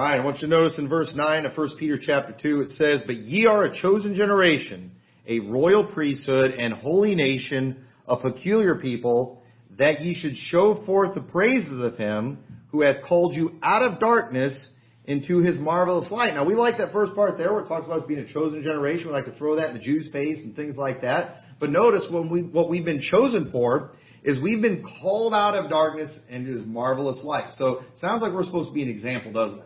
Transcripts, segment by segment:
right, I want you to notice in verse 9 of 1 Peter chapter 2, it says, "But ye are a chosen generation, a royal priesthood, and holy nation, a peculiar people, that ye should show forth the praises of him who hath called you out of darkness into his marvelous light." Now, we like that first part there where it talks about us being a chosen generation. We like to throw that in the Jews' face and things like that. But notice what we've been chosen for is we've been called out of darkness into his marvelous light. So it sounds like we're supposed to be an example, doesn't it?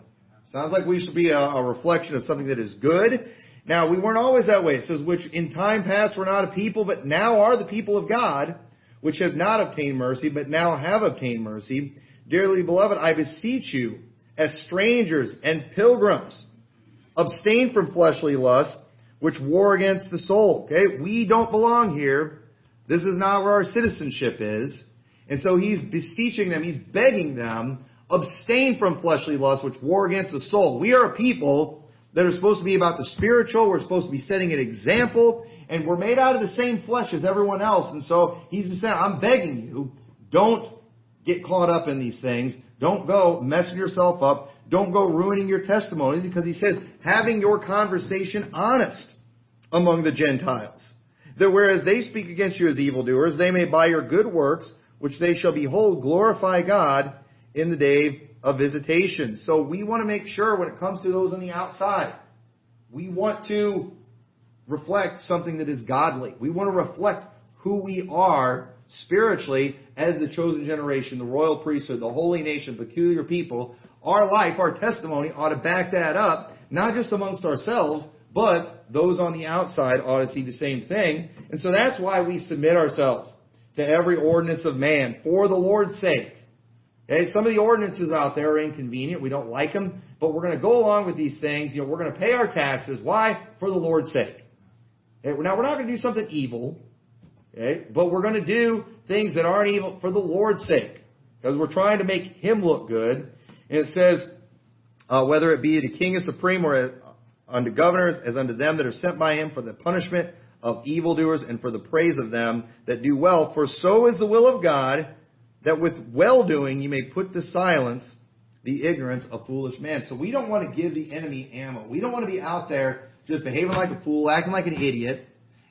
Sounds like we should be a reflection of something that is good. Now, we weren't always that way. It says, "Which in time past were not a people, but now are the people of God, which have not obtained mercy, but now have obtained mercy. Dearly beloved, I beseech you, as strangers and pilgrims, abstain from fleshly lusts, which war against the soul." Okay, we don't belong here. This is not where our citizenship is. And so he's beseeching them, he's begging them, abstain from fleshly lusts, which war against the soul. We are a people that are supposed to be about the spiritual. We're supposed to be setting an example. And we're made out of the same flesh as everyone else. And so he's just saying, I'm begging you, don't get caught up in these things. Don't go messing yourself up. Don't go ruining your testimonies, because he says, having your conversation honest among the Gentiles, that whereas they speak against you as evildoers, they may by your good works, which they shall behold, glorify God in the day of visitation. So we want to make sure when it comes to those on the outside, we want to reflect something that is godly. We want to reflect who we are spiritually as the chosen generation, the royal priesthood, the holy nation, peculiar people. Our life, our testimony ought to back that up, not just amongst ourselves, but those on the outside ought to see the same thing. And so that's why we submit ourselves to every ordinance of man for the Lord's sake. Okay, some of the ordinances out there are inconvenient. We don't like them, but we're going to go along with these things. You know, we're going to pay our taxes. Why? For the Lord's sake. Okay, now, we're not going to do something evil, okay, but we're going to do things that aren't evil for the Lord's sake, because we're trying to make him look good. And it says, whether it be the king is supreme or unto governors, as unto them that are sent by him, for the punishment of evildoers and for the praise of them that do well. For so is the will of God, that with well-doing you may put to silence the ignorance of foolish men. So we don't want to give the enemy ammo. We don't want to be out there just behaving like a fool, acting like an idiot,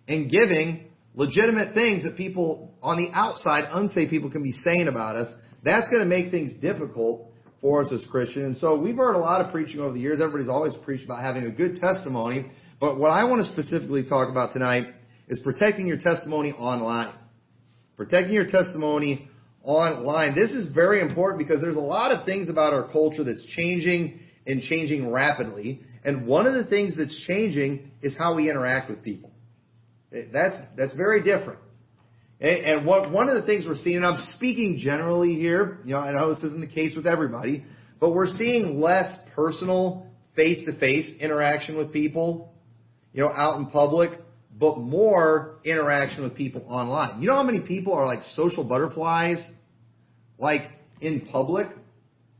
and giving legitimate things that people on the outside, unsaved people, can be saying about us. That's going to make things difficult for us as Christians. And so we've heard a lot of preaching over the years. Everybody's always preached about having a good testimony. But what I want to specifically talk about tonight is protecting your testimony online. Protecting your testimony online. This is very important, because there's a lot of things about our culture that's changing, and changing rapidly. And one of the things that's changing is how we interact with people. That's very different. And one of the things we're seeing, and I'm speaking generally here, you know, I know this isn't the case with everybody, but we're seeing less personal, face-to-face interaction with people, you know, out in public, but more interaction with people online. You know how many people are like social butterflies, like in public,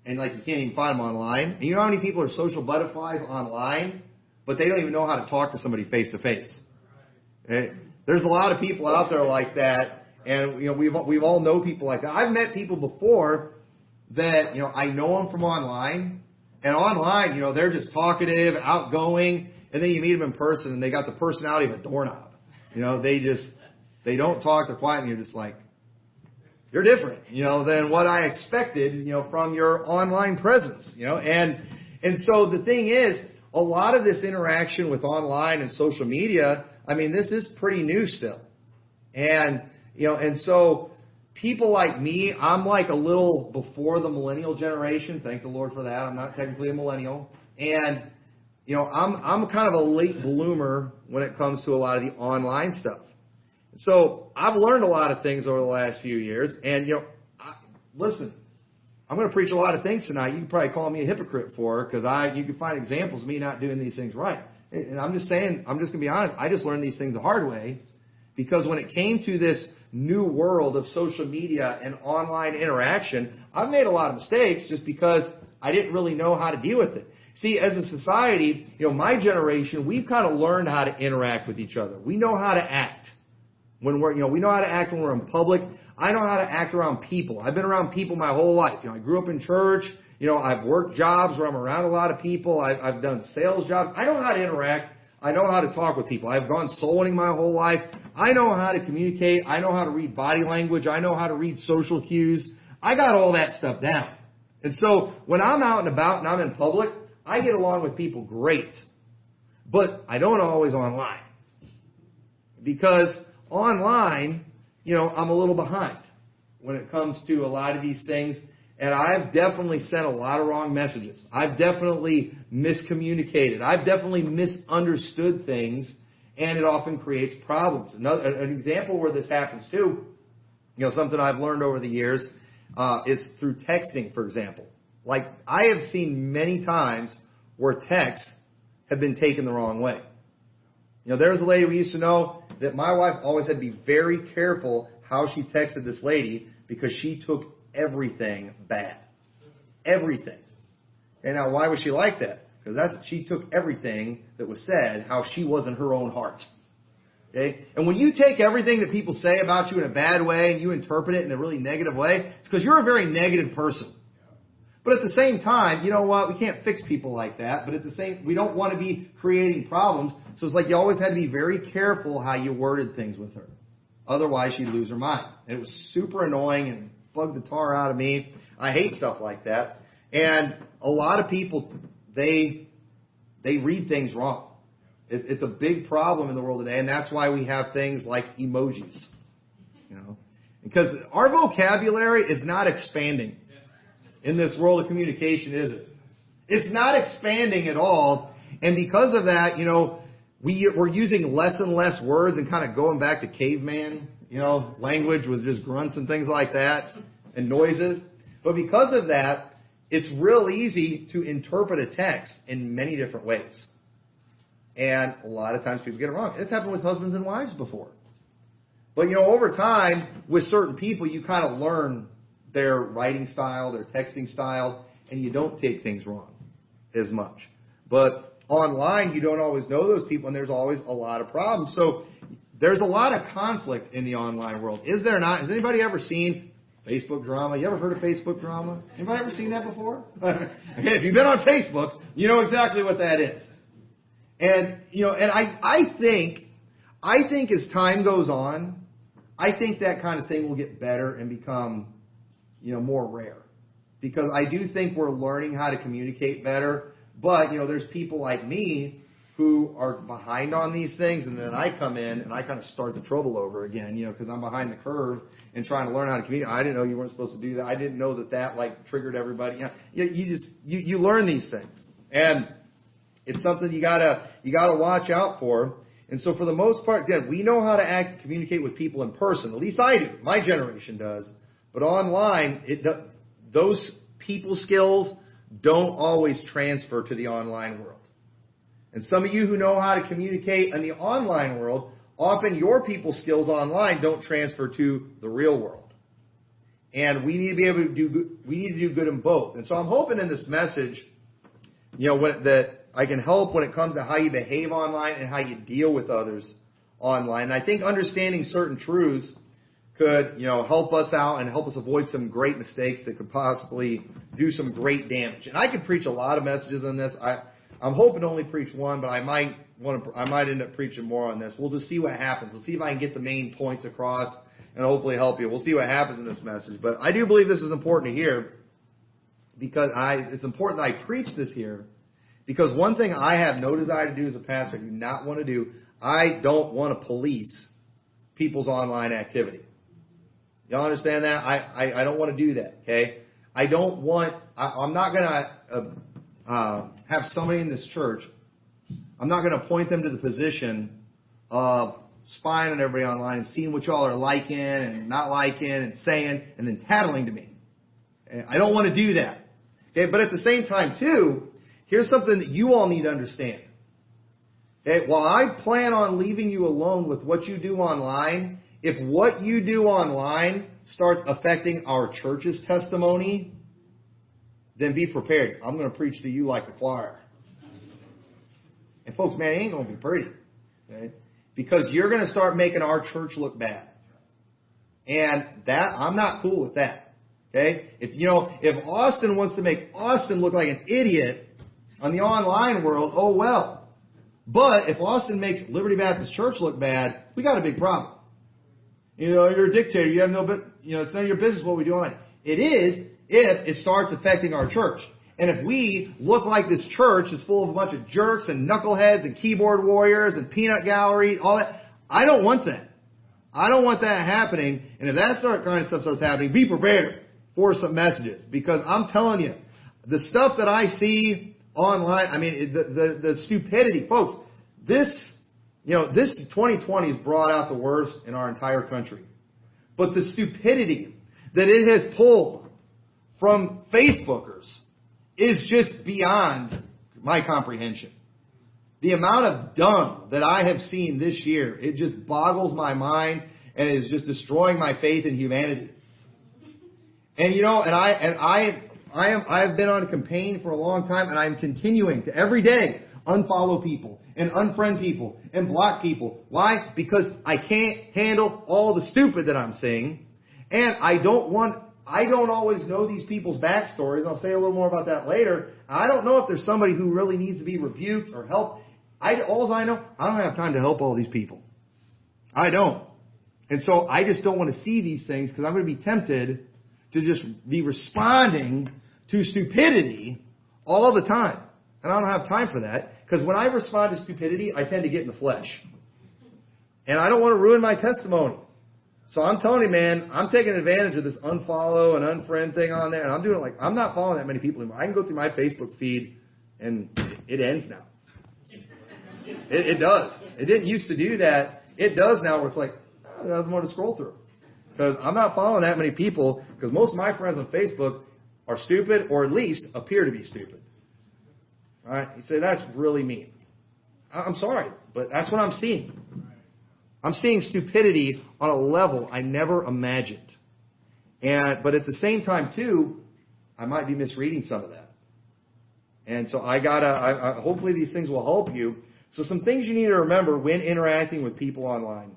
and like you can't even find them online? And you know how many people are social butterflies online, but they don't even know how to talk to somebody face-to-face? There's a lot of people out there like that, and you know we've all know people like that. I've met people before that, you know, I know them from online, and online, you know, they're just talkative, outgoing, and then you meet them in person, and they got the personality of a doorknob. You know, they don't talk, they're quiet, and you're just like, you're different, you know, than what I expected, you know, from your online presence, you know, and so the thing is, a lot of this interaction with online and social media, I mean, this is pretty new still. And, you know, and so people like me, I'm like a little before the millennial generation. Thank the Lord for that. I'm not technically a millennial. And, you know, I'm kind of a late bloomer when it comes to a lot of the online stuff. So I've learned a lot of things over the last few years. And, you know, listen, I'm going to preach a lot of things tonight. You can probably call me a hypocrite for, because you can find examples of me not doing these things right. And I'm just saying, I'm just going to be honest, I just learned these things the hard way, because when it came to this new world of social media and online interaction, I've made a lot of mistakes just because I didn't really know how to deal with it. See, as a society, you know, my generation, we've kind of learned how to interact with each other. We know how to act when we're, you know, we know how to act when we're in public. I know how to act around people. I've been around people my whole life. You know, I grew up in church. You know, I've worked jobs where I'm around a lot of people. I've done sales jobs. I know how to interact. I know how to talk with people. I've gone soul winning my whole life. I know how to communicate. I know how to read body language. I know how to read social cues. I got all that stuff down. And so when I'm out and about and I'm in public, I get along with people great. But I don't always online. Because online, you know, I'm a little behind when it comes to a lot of these things. And I've definitely sent a lot of wrong messages. I've definitely miscommunicated. I've definitely misunderstood things, and it often creates problems. An example where this happens too, you know, something I've learned over the years is through texting, for example. Like, I have seen many times where texts have been taken the wrong way. You know, there's a lady we used to know that my wife always had to be very careful how she texted this lady because she took everything bad. Everything. And now, why was she like that? Because she took everything that was said how she was in her own heart. Okay? And when you take everything that people say about you in a bad way and you interpret it in a really negative way, it's because you're a very negative person. But at the same time, you know what? We can't fix people like that. But we don't want to be creating problems. So it's like you always had to be very careful how you worded things with her. Otherwise, she'd lose her mind. And it was super annoying and bugged the tar out of me. I hate stuff like that. And a lot of people, they read things wrong. It's a big problem in the world today, and that's why we have things like emojis. You know, because our vocabulary is not expanding in this world of communication, is it? It's not expanding at all. And because of that, you know, we're using less and less words and kind of going back to caveman, you know, language with just grunts and things like that and noises. But because of that, it's real easy to interpret a text in many different ways. And a lot of times people get it wrong. It's happened with husbands and wives before. But, you know, over time, with certain people, you kind of learn their writing style, their texting style, and you don't take things wrong as much. But online, you don't always know those people, and there's always a lot of problems. So there's a lot of conflict in the online world. Is there not? Has anybody ever seen Facebook drama? You ever heard of Facebook drama? Anybody ever seen that before? Again, if you've been on Facebook, you know exactly what that is. And, you know, and I think as time goes on, I think that kind of thing will get better and become, you know, more rare. Because I do think we're learning how to communicate better. But, you know, there's people like me who are behind on these things, and then I come in and I kind of start the trouble over again, you know, because I'm behind the curve and trying to learn how to communicate. I didn't know you weren't supposed to do that. I didn't know that like triggered everybody. You know, you learn these things, and it's something you gotta watch out for. And so for the most part, again, we know how to act and communicate with people in person. At least I do. My generation does. But online, those people skills don't always transfer to the online world. And some of you who know how to communicate in the online world, often your people skills online don't transfer to the real world. And we need to do good in both. And so I'm hoping in this message, you know, that I can help when it comes to how you behave online and how you deal with others online. And I think understanding certain truths could, you know, help us out and help us avoid some great mistakes that could possibly do some great damage. And I could preach a lot of messages on this. I'm hoping to only preach one, but I might end up preaching more on this. We'll just see what happens. We'll see if I can get the main points across and hopefully help you. We'll see what happens in this message. But I do believe this is important to hear because it's important that I preach this here because one thing I have no desire to do as a pastor, I do not want to do, I don't want to police people's online activity. Y'all understand that? I don't want to do that, okay? I'm not going to have somebody in this church, I'm not going to appoint them to the position of spying on everybody online and seeing what y'all are liking and not liking and saying and then tattling to me. And I don't want to do that. Okay, but at the same time, too, here's something that you all need to understand. Okay, while I plan on leaving you alone with what you do online, if what you do online starts affecting our church's testimony, then be prepared. I'm going to preach to you like the choir. And folks, man, it ain't going to be pretty. Okay? Because you're going to start making our church look bad. And I'm not cool with that. Okay? If Austin wants to make Austin look like an idiot on the online world, oh well. But if Austin makes Liberty Baptist Church look bad, we got a big problem. You're a dictator. You have no, it's none of your business what we do online. It is if it starts affecting our church. And if we look like this church is full of a bunch of jerks and knuckleheads and keyboard warriors and peanut gallery, all that, I don't want that. I don't want that happening. And if that sort of kind of stuff starts happening, be prepared for some messages. Because I'm telling you, the stuff that I see online, I mean, the stupidity, folks, this 2020 has brought out the worst in our entire country. But the stupidity that it has pulled from Facebookers is just beyond my comprehension. The amount of dumb that I have seen this year, it just boggles my mind and is just destroying my faith in humanity. And I've been on a campaign for a long time, and I'm continuing to every day unfollow people and unfriend people and block people. Why? Because I can't handle all the stupid that I'm seeing, and I don't always know these people's backstories. I'll say a little more about that later. I don't know if there's somebody who really needs to be rebuked or helped. All I know, I don't have time to help all these people. I don't. And so I just don't want to see these things because I'm going to be tempted to just be responding to stupidity all the time. And I don't have time for that because when I respond to stupidity, I tend to get in the flesh. And I don't want to ruin my testimony. So I'm telling you, man, I'm taking advantage of this unfollow and unfriend thing on there, and I'm doing it like I'm not following that many people anymore. I can go through my Facebook feed, and it ends now. It does. It didn't used to do that. It does now where it's like, I don't want to scroll through. Because I'm not following that many people, because most of my friends on Facebook are stupid, or at least appear to be stupid. All right? You say, that's really mean. I'm sorry, but that's what I'm seeing. I'm seeing stupidity on a level I never imagined. But at the same time, too, I might be misreading some of that. And so hopefully these things will help you. So some things you need to remember when interacting with people online.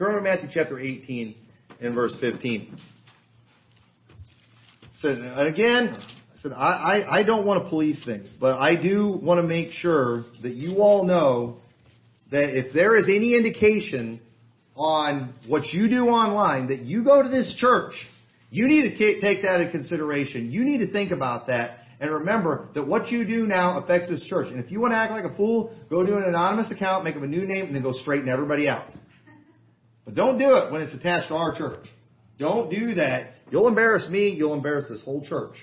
Turn to Matthew chapter 18 and verse 15. So again, I don't want to police things, but I do want to make sure that you all know that if there is any indication on what you do online, that you go to this church, you need to take that into consideration. You need to think about that and remember that what you do now affects this church. And if you want to act like a fool, go do an anonymous account, make up a new name, and then go straighten everybody out. But don't do it when it's attached to our church. Don't do that. You'll embarrass me. You'll embarrass this whole church.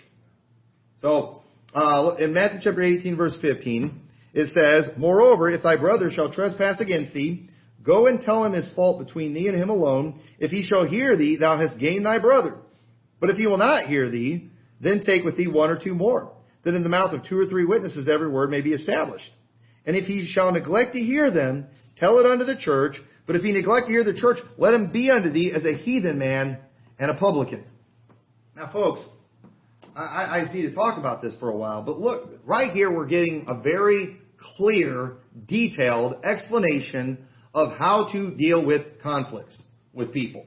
So in Matthew chapter 18, verse 15, it says, "Moreover, if thy brother shall trespass against thee, go and tell him his fault between thee and him alone. If he shall hear thee, thou hast gained thy brother. But if he will not hear thee, then take with thee one or two more, that in the mouth of two or three witnesses every word may be established. And if he shall neglect to hear them, tell it unto the church. But if he neglect to hear the church, let him be unto thee as a heathen man and a publican." Now, folks, I just need to talk about this for a while. But look, right here we're getting a very clear, detailed explanation of how to deal with conflicts with people.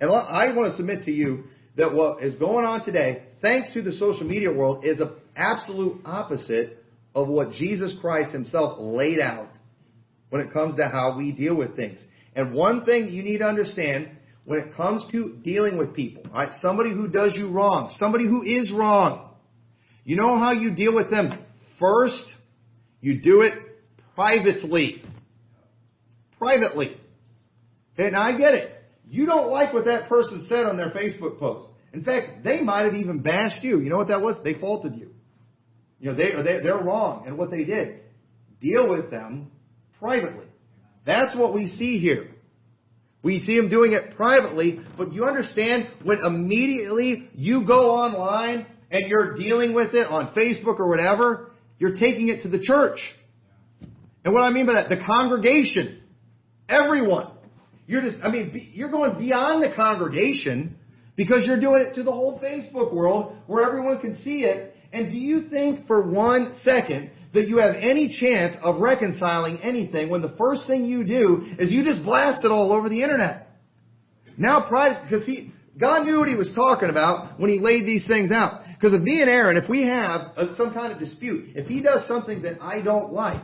And I want to submit to you that what is going on today, thanks to the social media world, is an absolute opposite of what Jesus Christ himself laid out when it comes to how we deal with things. And one thing you need to understand when it comes to dealing with people, all right, somebody who does you wrong, somebody who is wrong, you know how you deal with them first? You do it privately. Privately. Okay, now I get it. You don't like what that person said on their Facebook post. In fact, they might have even bashed you. You know what that was? They faulted you. They're wrong in what they did. Deal with them privately. That's what we see here. We see them doing it privately, but you understand when immediately you go online and you're dealing with it on Facebook or whatever, you're taking it to the church. And what I mean by that, the congregation, everyone. You're going beyond the congregation because you're doing it to the whole Facebook world where everyone can see it. And do you think for one second that you have any chance of reconciling anything when the first thing you do is you just blast it all over the internet? Now, because God knew what he was talking about when he laid these things out. Because if me and Aaron, if we have some kind of dispute, if he does something that I don't like,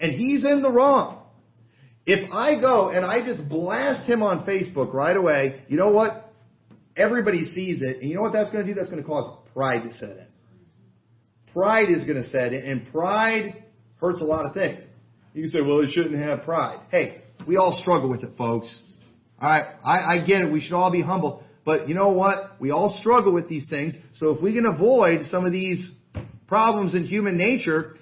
and he's in the wrong, if I go and I just blast him on Facebook right away, you know what? Everybody sees it. And you know what that's going to do? That's going to cause pride to set in. Pride is going to set in, and pride hurts a lot of things. You can say, well, it shouldn't have pride. Hey, we all struggle with it, folks. All right, I get it. We should all be humble. But you know what? We all struggle with these things. So if we can avoid some of these problems in human nature,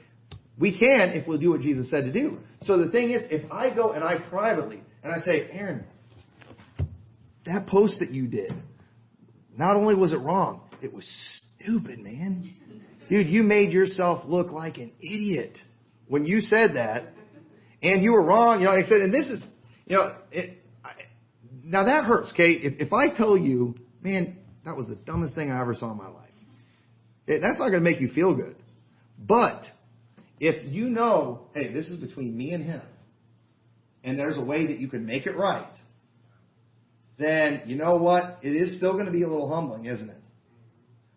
we can if we'll do what Jesus said to do. So the thing is, if I go and I privately, and I say, Aaron, that post that you did, not only was it wrong, it was stupid, man. Dude, you made yourself look like an idiot when you said that, and you were wrong. You know, I said, and this is, you know, now that hurts, okay? If I tell you, man, that was the dumbest thing I ever saw in my life, that's not going to make you feel good. But if you know, hey, this is between me and him, and there's a way that you can make it right, then you know what? It is still going to be a little humbling, isn't it?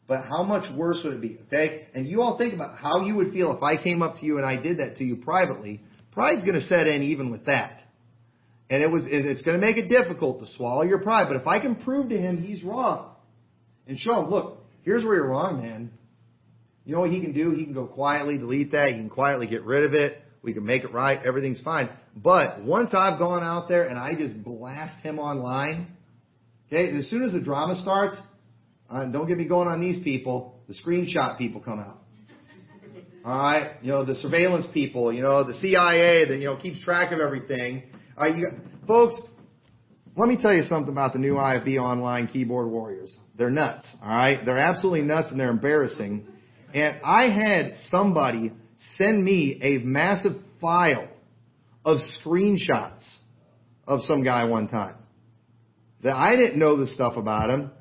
But how much worse would it be, okay? And you all think about how you would feel if I came up to you and I did that to you privately. Pride's going to set in even with that. And it's going to make it difficult to swallow your pride. But if I can prove to him he's wrong and show him, look, here's where you're wrong, man. You know what he can do? He can go quietly delete that. He can quietly get rid of it. We can make it right. Everything's fine. But once I've gone out there and I just blast him online, okay, as soon as the drama starts, don't get me going on these people. The screenshot people come out. All right, you know, the surveillance people, you know, the CIA that, you know, keeps track of everything. All right, folks, let me tell you something about the new IFB online keyboard warriors. They're nuts, all right? They're absolutely nuts, and they're embarrassing. And I had somebody send me a massive file of screenshots of some guy one time that I didn't know the stuff about him.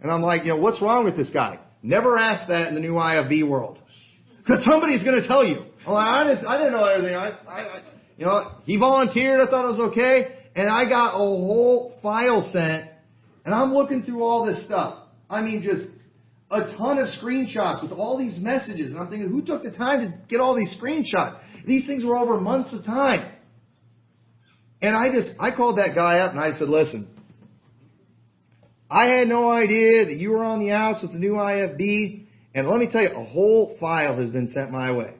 And I'm like, you know, what's wrong with this guy? Never ask that in the new IFB world. Because somebody's going to tell you. Well, I didn't know everything. You know, he volunteered. I thought it was okay. And I got a whole file sent. And I'm looking through all this stuff. I mean, just a ton of screenshots with all these messages. And I'm thinking, who took the time to get all these screenshots? These things were over months of time. And I called that guy up and I said, listen, I had no idea that you were on the outs with the new IFB. And let me tell you, a whole file has been sent my way.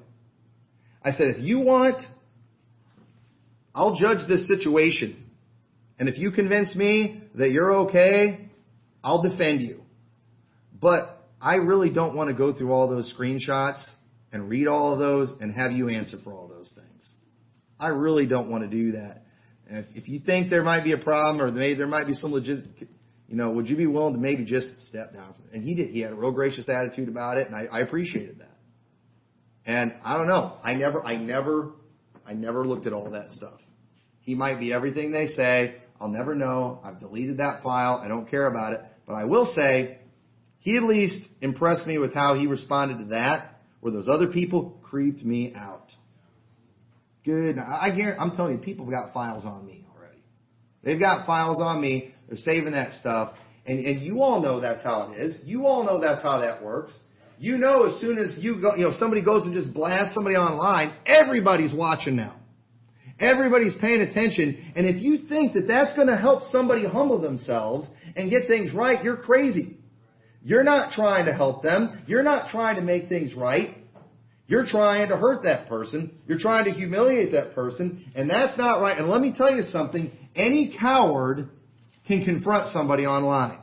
I said, if you want, I'll judge this situation. And if you convince me that you're okay, I'll defend you. But I really don't want to go through all those screenshots and read all of those and have you answer for all those things. I really don't want to do that. And if you think there might be a problem or maybe there might be some legit, you know, would you be willing to maybe just step down? And he did. He had a real gracious attitude about it, and I appreciated that. And I don't know. I never looked at all that stuff. He might be everything they say. I'll never know. I've deleted that file. I don't care about it. But I will say, he at least impressed me with how he responded to that, where those other people creeped me out. Good. Now, I'm telling you, people have got files on me already. They've got files on me. They're saving that stuff. And you all know that's how it is. You all know that's how that works. You know, as soon as you go, you know, somebody goes and just blasts somebody online, everybody's watching now. Everybody's paying attention. And if you think that that's going to help somebody humble themselves and get things right, you're crazy. You're not trying to help them. You're not trying to make things right. You're trying to hurt that person. You're trying to humiliate that person. And that's not right. And let me tell you something. Any coward can confront somebody online.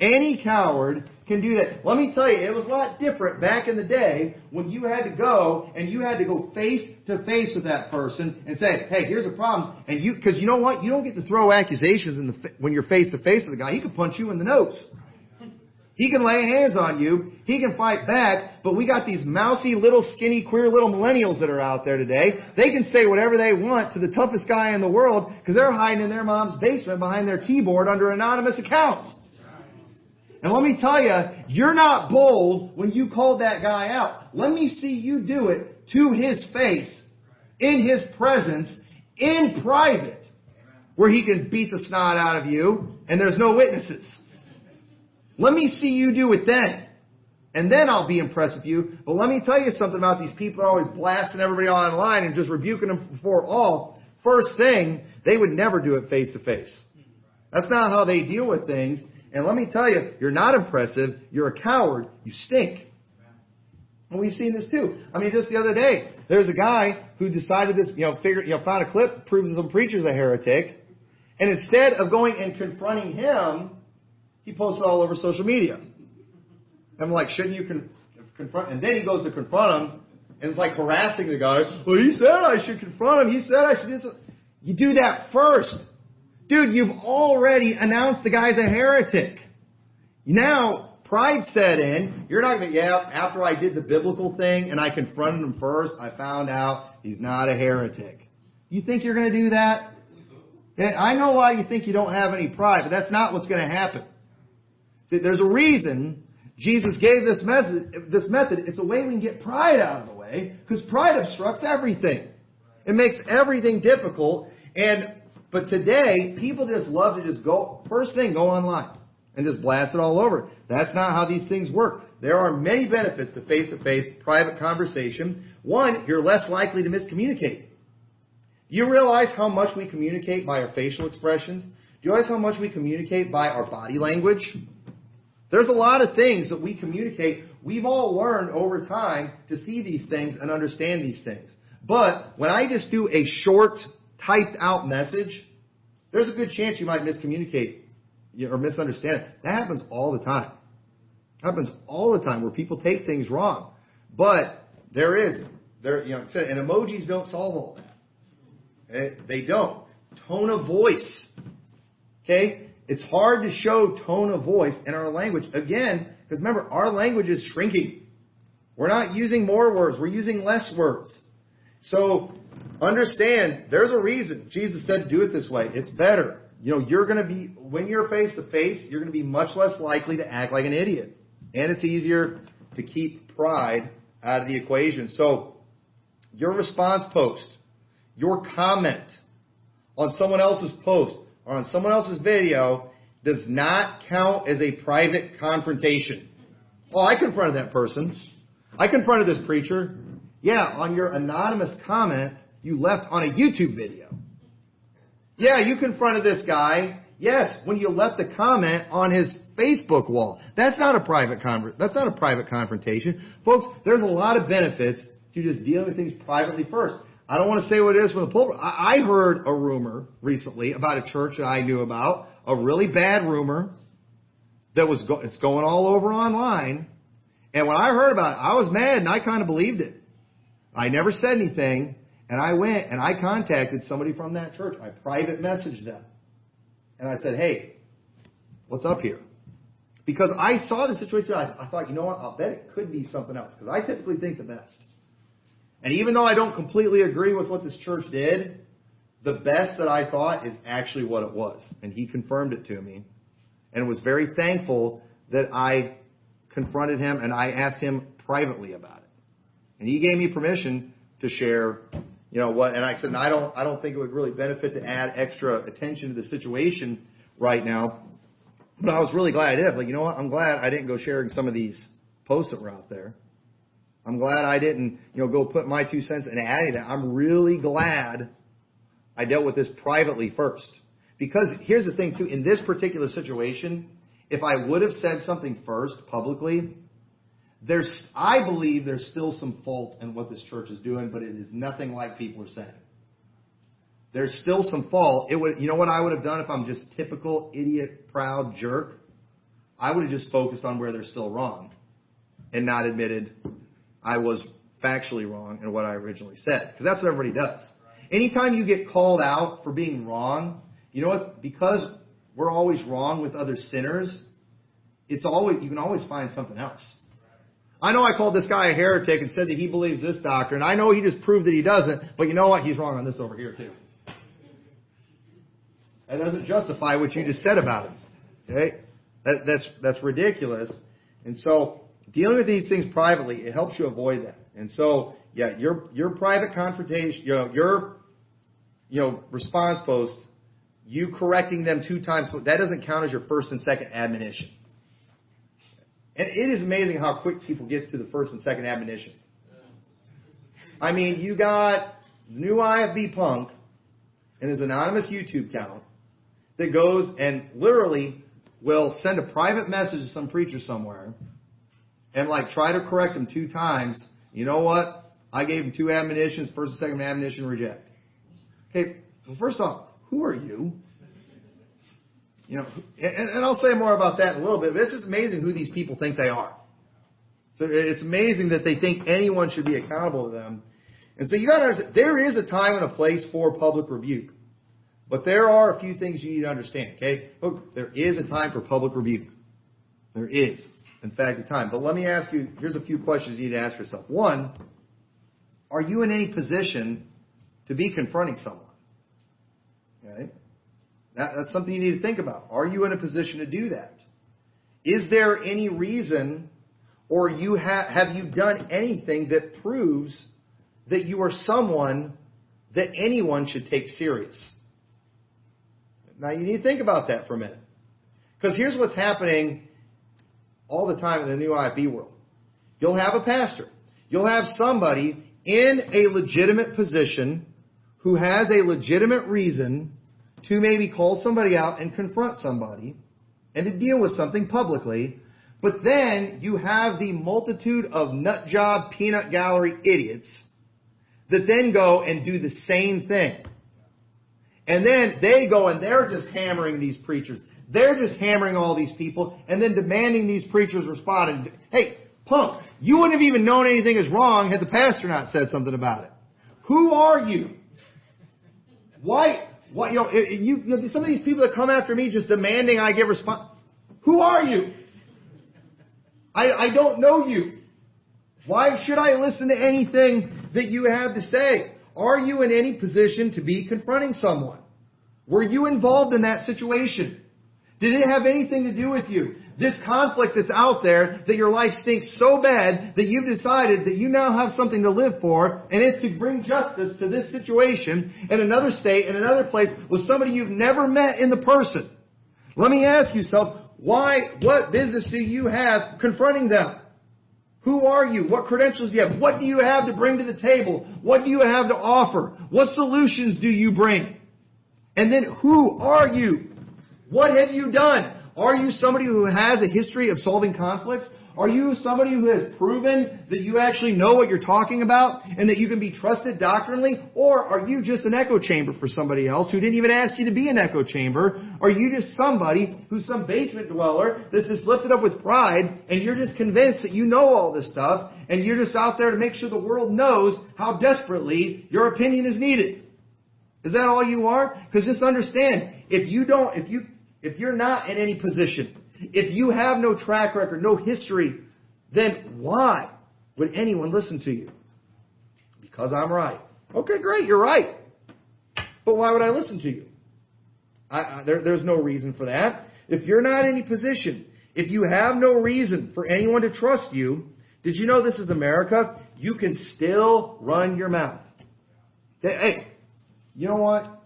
Any coward can do that. Let me tell you, it was a lot different back in the day when you had to go and you had to go face to face with that person and say, hey, here's a problem. And you, because you know what? You don't get to throw accusations when you're face to face with a guy. He can punch you in the nose. He can lay hands on you. He can fight back. But we got these mousy, little, skinny, queer little millennials that are out there today. They can say whatever they want to the toughest guy in the world because they're hiding in their mom's basement behind their keyboard under anonymous accounts. And let me tell you, you're not bold when you called that guy out. Let me see you do it to his face, in his presence, in private, where he can beat the snot out of you and there's no witnesses. Let me see you do it then. And then I'll be impressed with you. But let me tell you something about these people that are always blasting everybody online and just rebuking them before all. First thing, they would never do it face to face. That's not how they deal with things. And let me tell you, you're not impressive. You're a coward. You stink. And we've seen this too. I mean, just the other day, there's a guy who decided this, found a clip, proves some preacher's a heretic. And instead of going and confronting him, he posted all over social media. I'm like, shouldn't you confront? And then he goes to confront him, and it's like harassing the guy. Well, he said I should confront him. He said I should do something. You do that first. Dude, you've already announced the guy's a heretic. Now, pride set in. You're not going to, after I did the biblical thing and I confronted him first, I found out he's not a heretic. You think you're going to do that? And I know why you think you don't have any pride, but that's not what's going to happen. See, there's a reason Jesus gave this method. It's a way we can get pride out of the way, because pride obstructs everything. It makes everything difficult. But today, people just love to just go online and just blast it all over. That's not how these things work. There are many benefits to face-to-face private conversation. One, you're less likely to miscommunicate. You realize how much we communicate by our facial expressions? Do you realize how much we communicate by our body language? There's a lot of things that we communicate. We've all learned over time to see these things and understand these things. But when I just do a short, typed-out message, there's a good chance you might miscommunicate or misunderstand it. That happens all the time. It happens all the time where people take things wrong. But and emojis don't solve all that. They don't. Tone of voice. Okay? It's hard to show tone of voice in our language. Again, because remember, our language is shrinking. We're not using more words. We're using less words. So understand, there's a reason Jesus said do it this way. It's better. You're going to be, when you're face-to-face, you're going to be much less likely to act like an idiot. And it's easier to keep pride out of the equation. So your response post, your comment on someone else's post, or on someone else's video, does not count as a private confrontation. Oh, I confronted that person. I confronted this preacher. Yeah, on your anonymous comment you left on a YouTube video. Yeah, you confronted this guy. Yes, when you left a comment on his Facebook wall. That's not a private confrontation. Folks, there's a lot of benefits to just dealing with things privately first. I don't want to say what it is from the pulpit. I heard a rumor recently about a church that I knew about, a really bad rumor that was it's going all over online. And when I heard about it, I was mad and I kind of believed it. I never said anything, and I went and I contacted somebody from that church. I private messaged them. And I said, hey, what's up here? Because I saw the situation. I thought, you know what, I'll bet it could be something else, because I typically think the best. And even though I don't completely agree with what this church did, the best that I thought is actually what it was. And he confirmed it to me, and was very thankful that I confronted him and I asked him privately about it. And he gave me permission to share, what, and I said, I don't think it would really benefit to add extra attention to the situation right now. But I was really glad I did. Like, you know what, I'm glad I didn't go sharing some of these posts that were out there. I'm glad I didn't, go put my 2 cents and add any of that. I'm really glad I dealt with this privately first. Because here's the thing, too. In this particular situation, if I would have said something first publicly, I believe there's still some fault in what this church is doing, but it is nothing like people are saying. There's still some fault. You know what I would have done if I'm just typical idiot, proud jerk? I would have just focused on where they're still wrong and not admitted I was factually wrong in what I originally said. Because that's what everybody does. Anytime you get called out for being wrong, you know what? Because we're always wrong with other sinners, you can always find something else. I know I called this guy a heretic and said that he believes this doctrine. I know he just proved that he doesn't, but you know what? He's wrong on this over here too. That doesn't justify what you just said about him. Okay? That's ridiculous. And so dealing with these things privately, it helps you avoid that. And so, your private confrontation, your response post, you correcting them 2 times, that doesn't count as your first and second admonition. And it is amazing how quick people get to the first and second admonitions. I mean, you got new IFB Punk and his anonymous YouTube account that goes and literally will send a private message to some preacher somewhere and like try to correct him 2 times. You know what? I gave him 2 admonitions, first and second admonition, reject. Okay, well, first off, who are you? You know, and I'll say more about that in a little bit, but it's just amazing who these people think they are. So it's amazing that they think anyone should be accountable to them. And so you got to understand, there is a time and a place for public rebuke. But there are a few things you need to understand, okay? Look, there is a time for public rebuke. There is, in fact, a time. But let me ask you, here's a few questions you need to ask yourself. One, are you in any position to be confronting someone? Okay? That's something you need to think about. Are you in a position to do that? Is there any reason or you have you done anything that proves that you are someone that anyone should take serious? Now, you need to think about that for a minute. Because here's what's happening all the time in the new IFB world. You'll have a pastor. You'll have somebody in a legitimate position who has a legitimate reason to maybe call somebody out and confront somebody and to deal with something publicly. But then you have the multitude of nut job, peanut gallery idiots that then go and do the same thing. And then they go and they're just hammering these preachers. They're just hammering all these people and then demanding these preachers respond. And, hey, punk, you wouldn't have even known anything is wrong had the pastor not said something about it. Who are you? Why, you know, some of these people that come after me just demanding I give response. Who are you? I don't know you. Why should I listen to anything that you have to say? Are you in any position to be confronting someone? Were you involved in that situation? Did it have anything to do with you? This conflict that's out there, that your life stinks so bad that you've decided that you now have something to live for, and it's to bring justice to this situation in another state, in another place, with somebody you've never met in the person. Let me ask yourself, why, what business do you have confronting them? Who are you? What credentials do you have? What do you have to bring to the table? What do you have to offer? What solutions do you bring? And then who are you? What have you done? Are you somebody who has a history of solving conflicts? Are you somebody who has proven that you actually know what you're talking about and that you can be trusted doctrinally? Or are you just an echo chamber for somebody else who didn't even ask you to be an echo chamber? Are you just somebody who's some basement dweller that's just lifted up with pride and you're just convinced that you know all this stuff and you're just out there to make sure the world knows how desperately your opinion is needed? Is that all you are? Because just understand, if you're not in any position, if you have no track record, no history, then why would anyone listen to you? Because I'm right. Okay, great, you're right. But why would I listen to you? There's no reason for that. If you're not in any position, if you have no reason for anyone to trust you, did you know this is America? You can still run your mouth. Hey, you know what?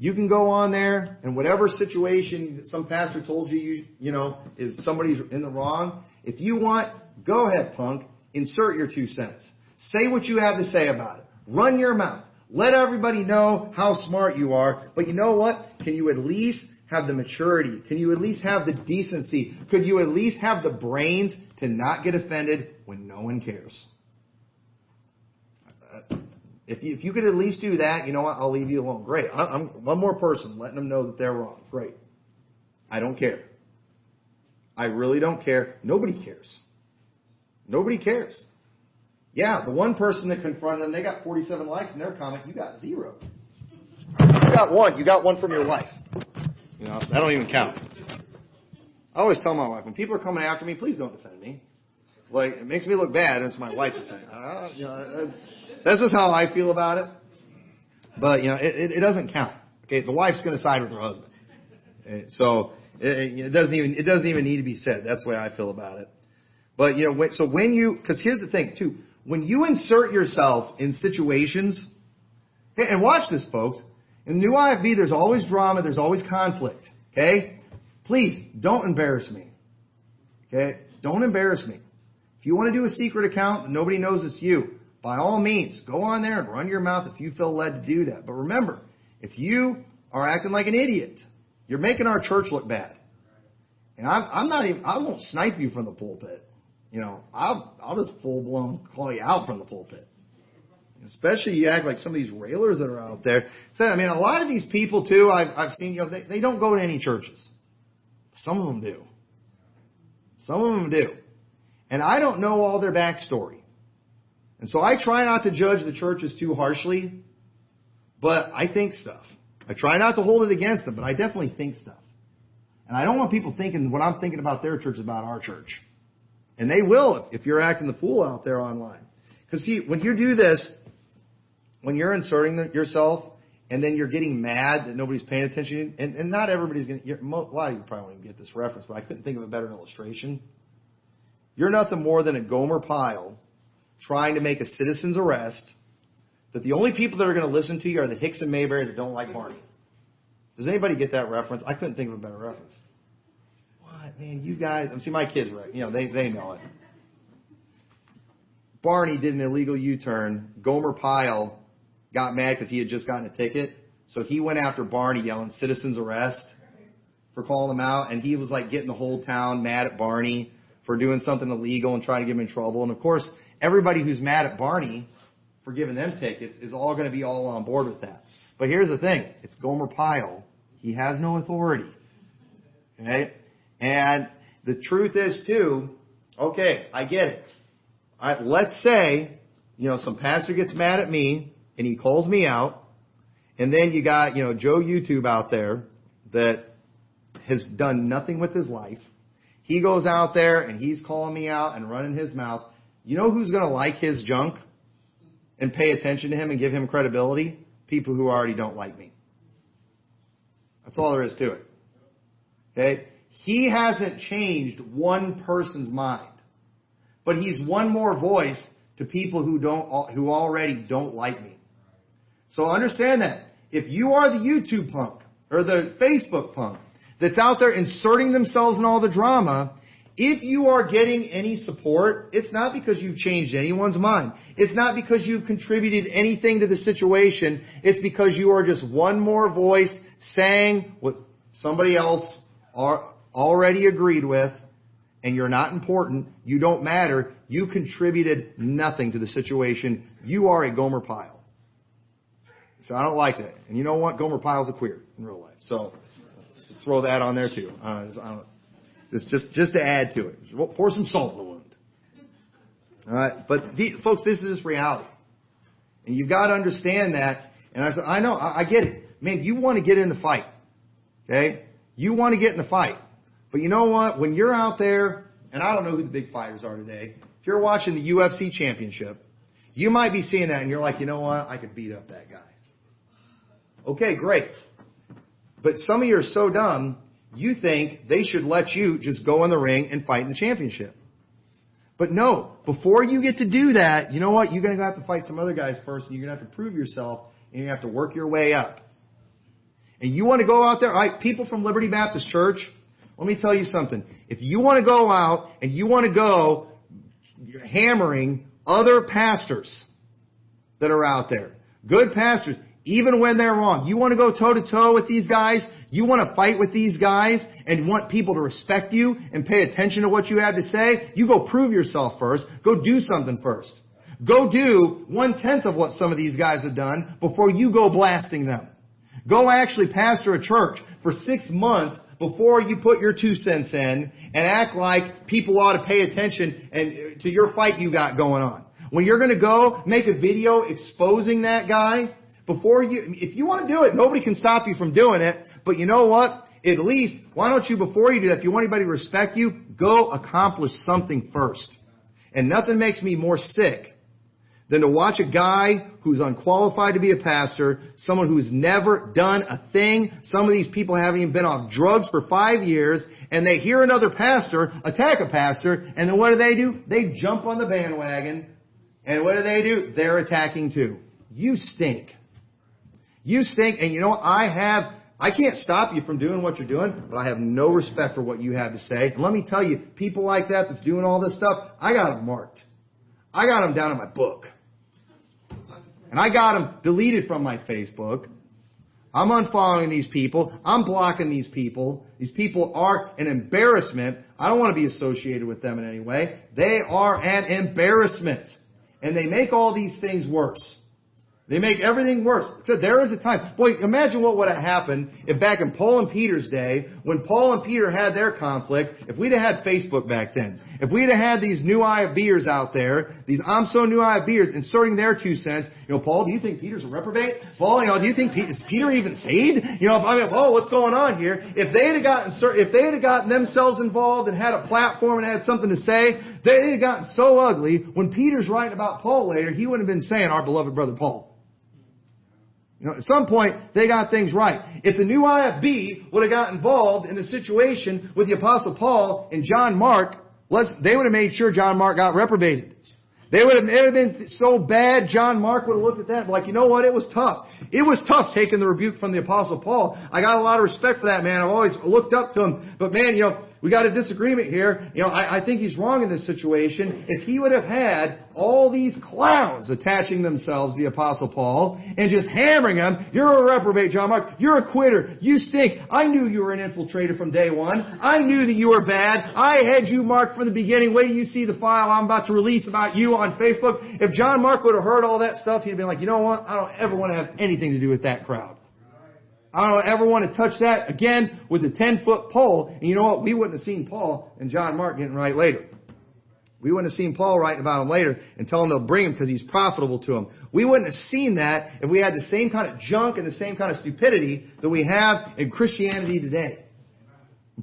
You can go on there, and whatever situation some pastor told you, you know, is somebody's in the wrong. If you want, go ahead, punk. Insert your 2 cents. Say what you have to say about it. Run your mouth. Let everybody know how smart you are. But you know what? Can you at least have the maturity? Can you at least have the decency? Could you at least have the brains to not get offended when no one cares? If you could at least do that, you know what? I'll leave you alone. Great. I'm one more person letting them know that they're wrong. Great. I don't care. I really don't care. Nobody cares. Nobody cares. Yeah, the one person that confronted them, they got 47 likes in their comment. You got 0. You got 1. You got 1 from your wife. You know, that don't even count. I always tell my wife, when people are coming after me, please don't defend me. Like, it makes me look bad, and it's my wife defending. You know, that's just how I feel about it. But, you know, it doesn't count. Okay, the wife's going to side with her husband. So it doesn't even need to be said. That's the way I feel about it. But, you know, because here's the thing, too. When you insert yourself in situations, and watch this, folks. In New IFB, there's always drama. There's always conflict. Okay? Please, don't embarrass me. Okay? Don't embarrass me. If you want to do a secret account and nobody knows it's you, by all means, go on there and run your mouth if you feel led to do that. But remember, if you are acting like an idiot, you're making our church look bad. And I won't snipe you from the pulpit. You know, I'll just full-blown call you out from the pulpit. Especially you act like some of these railers that are out there. So, I mean, a lot of these people, too, I've seen, you know, they don't go to any churches. Some of them do. Some of them do. And I don't know all their backstory. And so I try not to judge the churches too harshly, but I think stuff. I try not to hold it against them, but I definitely think stuff. And I don't want people thinking what I'm thinking about their church is about our church. And they will if you're acting the fool out there online. Because, see, when you do this, when you're inserting yourself and then you're getting mad that nobody's paying attention, and not everybody's going to, a lot of you probably won't even get this reference, but I couldn't think of a better illustration. You're nothing more than a Gomer Pyle trying to make a citizen's arrest that the only people that are going to listen to you are the Hicks and Mayberry that don't like Barney. Does anybody get that reference? I couldn't think of a better reference. What, man, you guys, see, my kids, right? You know, they know it. Barney did an illegal U-turn. Gomer Pyle got mad because he had just gotten a ticket. So he went after Barney yelling, citizen's arrest, for calling him out. And he was like getting the whole town mad at Barney for doing something illegal and trying to get him in trouble. And of course, everybody who's mad at Barney for giving them tickets is all going to be all on board with that. But here's the thing. It's Gomer Pyle. He has no authority. Okay? And the truth is, too, okay, I get it. Let's say, you know, some pastor gets mad at me and he calls me out, and then you got, you know, Joe YouTube out there that has done nothing with his life. He goes out there and he's calling me out and running his mouth. You know who's going to like his junk and pay attention to him and give him credibility? People who already don't like me. That's all there is to it. Okay? He hasn't changed one person's mind. But he's one more voice to people who already don't like me. So understand that. If you are the YouTube punk or the Facebook punk that's out there inserting themselves in all the drama, if you are getting any support, it's not because you've changed anyone's mind. It's not because you've contributed anything to the situation. It's because you are just one more voice saying what somebody else already agreed with. And you're not important, you don't matter, you contributed nothing to the situation, you are a Gomer Pyle. So I don't like that. And you know what? Gomer Pyle's a queer in real life. So just throw that on there too. Just to add to it. Just pour some salt in the wound. All right? But folks, this is just reality. And you've got to understand that. And I said, I know, I get it. Man, you want to get in the fight. Okay? You want to get in the fight. But you know what? When you're out there, and I don't know who the big fighters are today, if you're watching the UFC championship, you might be seeing that and you're like, you know what? I could beat up that guy. Okay, great. But some of you are so dumb, you think they should let you just go in the ring and fight in the championship. But no, before you get to do that, you know what? You're going to have to fight some other guys first, and you're going to have to prove yourself, and you have to work your way up. And you want to go out there, all right, people from Liberty Baptist Church, let me tell you something. If you want to go out and you want to go hammering other pastors that are out there, good pastors, even when they're wrong, you want to go toe-to-toe with these guys, you want to fight with these guys and want people to respect you and pay attention to what you have to say, you go prove yourself first. Go do something first. Go do 1/10 of what some of these guys have done before you go blasting them. Go actually pastor a church for 6 months before you put your 2 cents in and act like people ought to pay attention and to your fight you got going on. When you're going to go make a video exposing that guy, if you want to do it, nobody can stop you from doing it. But you know what? At least, why don't you, before you do that, if you want anybody to respect you, go accomplish something first. And nothing makes me more sick than to watch a guy who's unqualified to be a pastor, someone who's never done a thing. Some of these people haven't even been off drugs for 5 years, and they hear another pastor attack a pastor, and then what do? They jump on the bandwagon, and what do? They're attacking too. You stink. You stink, and you know, I have I can't stop you from doing what you're doing, but I have no respect for what you have to say. And let me tell you, people like that that's doing all this stuff, I got them marked. I got them down in my book. And I got them deleted from my Facebook. I'm unfollowing these people. I'm blocking these people. These people are an embarrassment. I don't want to be associated with them in any way. They are an embarrassment. And they make all these things worse. They make everything worse. So there is a time. Boy, imagine what would have happened if back in Paul and Peter's day, when Paul and Peter had their conflict, if we'd have had Facebook back then, if we'd have had these new IFBers out there, these I'm so new IFBers inserting their 2 cents, Paul, do you think Peter's a reprobate? Paul, do you think is Peter even saved? What's going on here? If they had gotten themselves involved and had a platform and had something to say, they'd have gotten so ugly. When Peter's writing about Paul later, he wouldn't have been saying our beloved brother Paul. At some point, they got things right. If the new IFB would have got involved in the situation with the Apostle Paul and John Mark, they would have made sure John Mark got reprobated. It would have been so bad, John Mark would have looked at that and be like, you know what, it was tough. It was tough taking the rebuke from the Apostle Paul. I got a lot of respect for that man. I've always looked up to him. But man, we got a disagreement here. I think he's wrong in this situation. If he would have had all these clowns attaching themselves to the Apostle Paul and just hammering him, you're a reprobate, John Mark. You're a quitter. You stink. I knew you were an infiltrator from day one. I knew that you were bad. I had you marked from the beginning. Wait till you see the file I'm about to release about you on Facebook. If John Mark would have heard all that stuff, he'd have been like, you know what? I don't ever want to have anything to do with that crowd. I don't ever want to touch that again with a 10-foot pole. And you know what? We wouldn't have seen Paul and John Mark getting right later. We wouldn't have seen Paul writing about him later and tell him they'll bring him because he's profitable to him. We wouldn't have seen that if we had the same kind of junk and the same kind of stupidity that we have in Christianity today.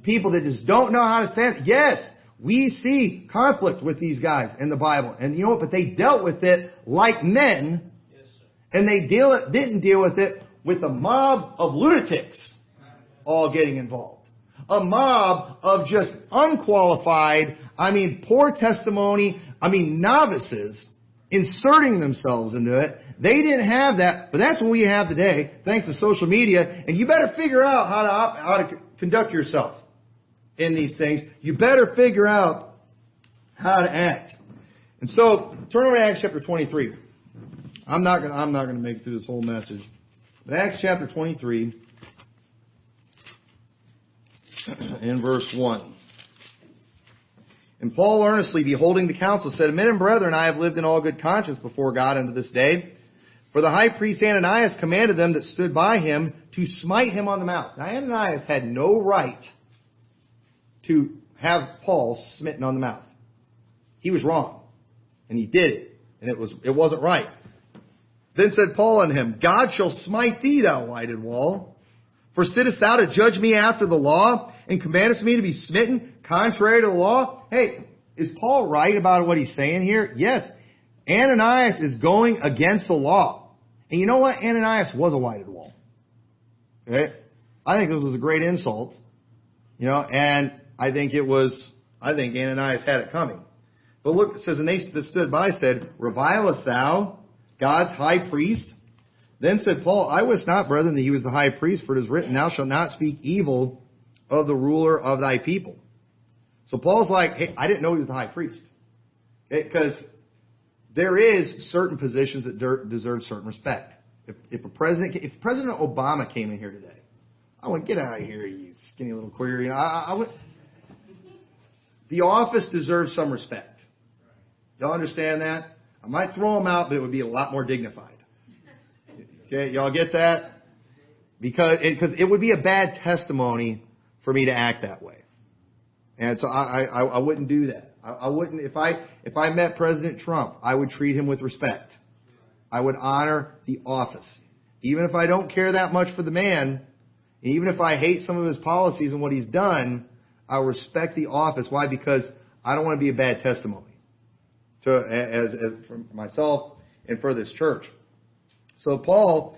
People that just don't know how to stand. Yes, we see conflict with these guys in the Bible. And you know what? But they dealt with it like men. And they didn't deal with it with a mob of lunatics all getting involved. A mob of just unqualified, poor testimony, novices inserting themselves into it. They didn't have that, but that's what we have today, thanks to social media. And you better figure out how to conduct yourself in these things. You better figure out how to act. And so, turn over to Acts chapter 23. I'm not going to make it through this whole message. But Acts chapter 23 and verse 1. And Paul, earnestly beholding the council, said, Men and brethren, I have lived in all good conscience before God unto this day. For the high priest Ananias commanded them that stood by him to smite him on the mouth. Now Ananias had no right to have Paul smitten on the mouth. He was wrong. And he did it. And it wasn't right. Then said Paul unto him, God shall smite thee, thou whited wall. For sittest thou to judge me after the law, and commandest me to be smitten contrary to the law? Hey, is Paul right about what he's saying here? Yes. Ananias is going against the law. And you know what? Ananias was a whited wall. Okay? I think this was a great insult. And I think Ananias had it coming. But look, it says, and they that stood by said, Revilest thou God's high priest? Then said Paul, I wist not, brethren, that he was the high priest, for it is written, Thou shalt not speak evil of the ruler of thy people. So Paul's like, hey, I didn't know he was the high priest. Because there is certain positions that deserve certain respect. If President Obama came in here today, I went, get out of here, you skinny little queer. The office deserves some respect. Y'all understand that? I might throw them out, but it would be a lot more dignified. Okay, y'all get that? Because it would be a bad testimony for me to act that way. And so I wouldn't do that. I wouldn't, if I met President Trump, I would treat him with respect. I would honor the office. Even if I don't care that much for the man, and even if I hate some of his policies and what he's done, I respect the office. Why? Because I don't want to be a bad testimony. As for myself and for this church. So Paul,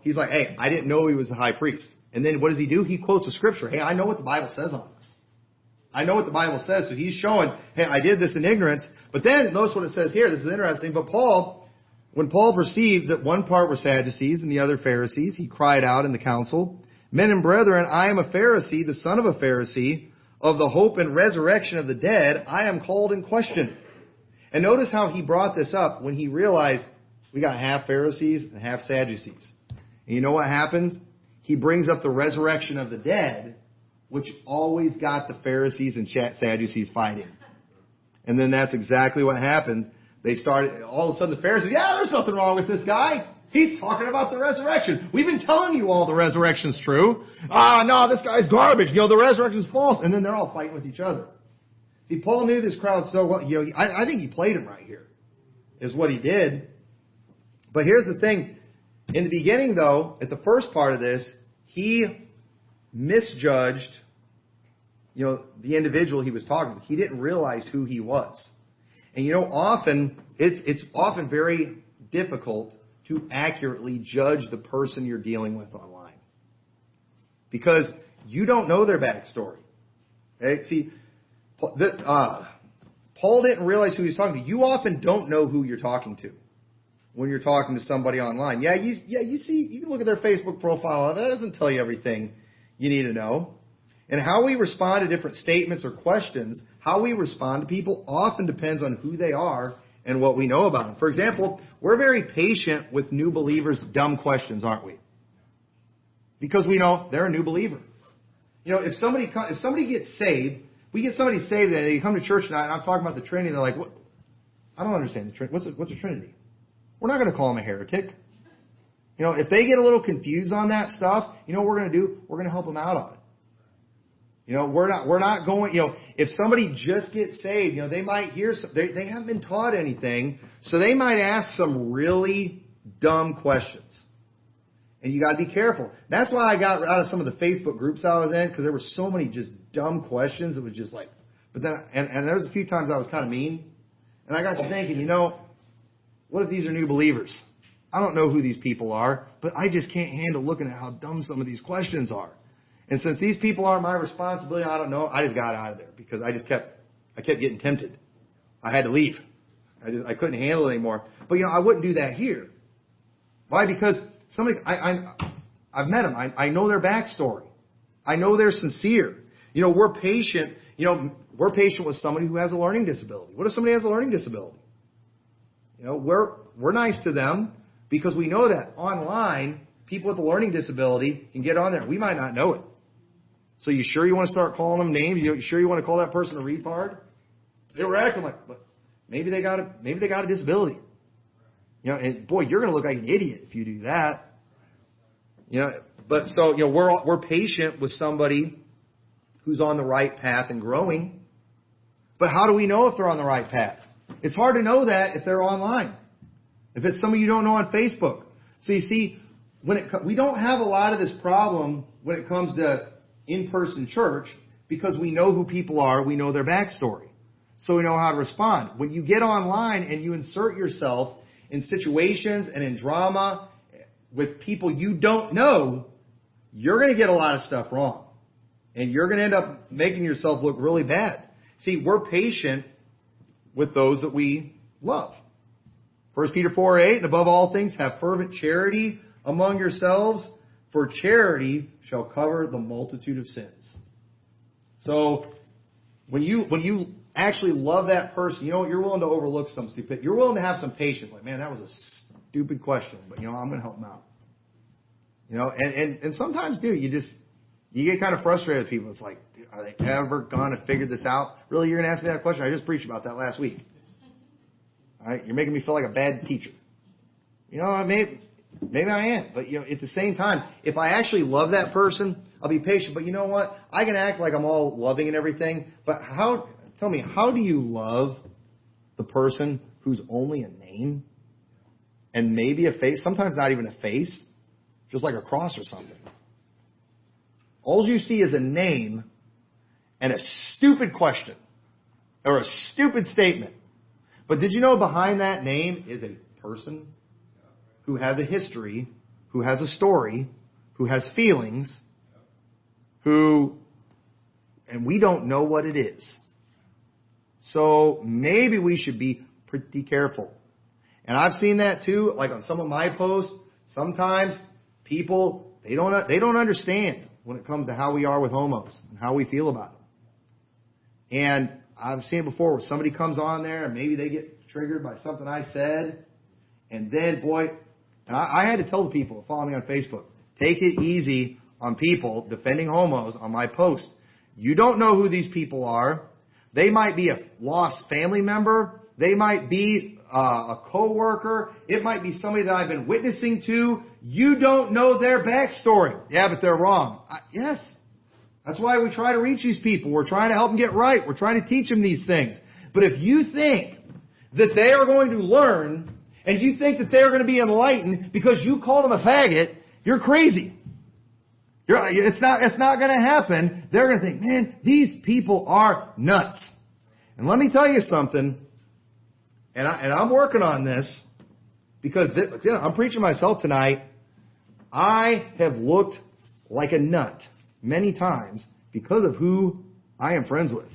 he's like, hey, I didn't know he was the high priest. And then what does he do? He quotes a scripture. Hey, I know what the Bible says on this. I know what the Bible says. So he's showing, hey, I did this in ignorance. But then notice what it says here. This is interesting. But Paul, when Paul perceived that one part were Sadducees and the other Pharisees, he cried out in the council Men and brethren, I am a Pharisee, the son of a Pharisee. Of the hope and resurrection of the dead, I am called in question. And notice how he brought this up when he realized we got half Pharisees and half Sadducees. And you know what happens? He brings up the resurrection of the dead, which always got the Pharisees and Sadducees fighting. And then that's exactly what happened. They started, all of a sudden the Pharisees, there's nothing wrong with this guy. He's talking about the resurrection. We've been telling you all the resurrection's true. No, this guy's garbage. The resurrection's false. And then they're all fighting with each other. See, Paul knew this crowd so well. I think he played him right here, is what he did. But here's the thing. In the beginning, though, at the first part of this, he misjudged, the individual he was talking to. He didn't realize who he was. And often, it's often very difficult to accurately judge the person you're dealing with online, because you don't know their backstory. Okay? See, Paul didn't realize who he was talking to. You often don't know who you're talking to when you're talking to somebody online. You can look at their Facebook profile. That doesn't tell you everything you need to know. And how we respond to different statements or questions, how we respond to people often depends on who they are and what we know about them. For example, we're very patient with new believers' dumb questions, aren't we? Because we know they're a new believer. If somebody gets saved, we get somebody saved and they come to church tonight, and I'm talking about the Trinity, and they're like, "What? I don't understand the Trinity. What's the Trinity?" We're not going to call them a heretic. If they get a little confused on that stuff, what we're going to do? We're going to help them out on it. We're not going, if somebody just gets saved, they might hear they haven't been taught anything, so they might ask some really dumb questions. And you got to be careful. That's why I got out of some of the Facebook groups I was in, because there were so many just dumb questions. It was just like, but then, and there was a few times I was kind of mean, and I got to thinking, what if these are new believers? I don't know who these people are, but I just can't handle looking at how dumb some of these questions are. And since these people aren't my responsibility, I don't know. I just got out of there because I kept getting tempted. I had to leave. I couldn't handle it anymore. But I wouldn't do that here. Why? Because somebody, I've met them. I know their backstory. I know they're sincere. We're patient. We're patient with somebody who has a learning disability. What if somebody has a learning disability? We're nice to them because we know that online people with a learning disability can get on there. We might not know it. So you sure you want to start calling them names? You sure you want to call that person a retard? They were acting like, but maybe they got a disability. And boy, you're going to look like an idiot if you do that. But so we're patient with somebody who's on the right path and growing. But how do we know if they're on the right path? It's hard to know that if they're online, if it's somebody you don't know on Facebook. So you see, we don't have a lot of this problem when it comes to in-person church, because we know who people are, we know their backstory, so we know how to respond. When you get online and you insert yourself in situations and in drama with people you don't know, you're going to get a lot of stuff wrong, and you're going to end up making yourself look really bad. See, we're patient with those that we love. 1 Peter 4:8, and above all things, have fervent charity among yourselves, for charity shall cover the multitude of sins. So, when you actually love that person, you're willing to overlook some stupid. You're willing to have some patience. Like, man, that was a stupid question, but I'm going to help them out. And sometimes, dude, you get kind of frustrated with people. It's like, dude, are they ever going to figure this out? Really, you're going to ask me that question? I just preached about that last week. All right, you're making me feel like a bad teacher. Maybe I am, but at the same time, if I actually love that person, I'll be patient. But you know what? I can act like I'm all loving and everything, but tell me, how do you love the person who's only a name and maybe a face, sometimes not even a face, just like a cross or something? All you see is a name and a stupid question or a stupid statement. But did you know behind that name is a person who has a history, who has a story, who has feelings, and we don't know what it is. So maybe we should be pretty careful. And I've seen that too, like on some of my posts, sometimes people, They don't understand when it comes to how we are with homos and how we feel about them. And I've seen it before where somebody comes on there and maybe they get triggered by something I said. And then, boy, and I had to tell the people that follow me on Facebook, take it easy on people defending homos on my post. You don't know who these people are. They might be a lost family member. They might be a coworker. It might be somebody that I've been witnessing to. You don't know their backstory. Yeah, but they're wrong. Yes. That's why we try to reach these people. We're trying to help them get right. We're trying to teach them these things. But if you think that they are going to learn and you think that they're going to be enlightened because you called them a faggot, you're crazy. It's not going to happen. They're going to think, man, these people are nuts. And let me tell you something, and I'm working on this because I'm preaching myself tonight. I have looked like a nut many times because of who I am friends with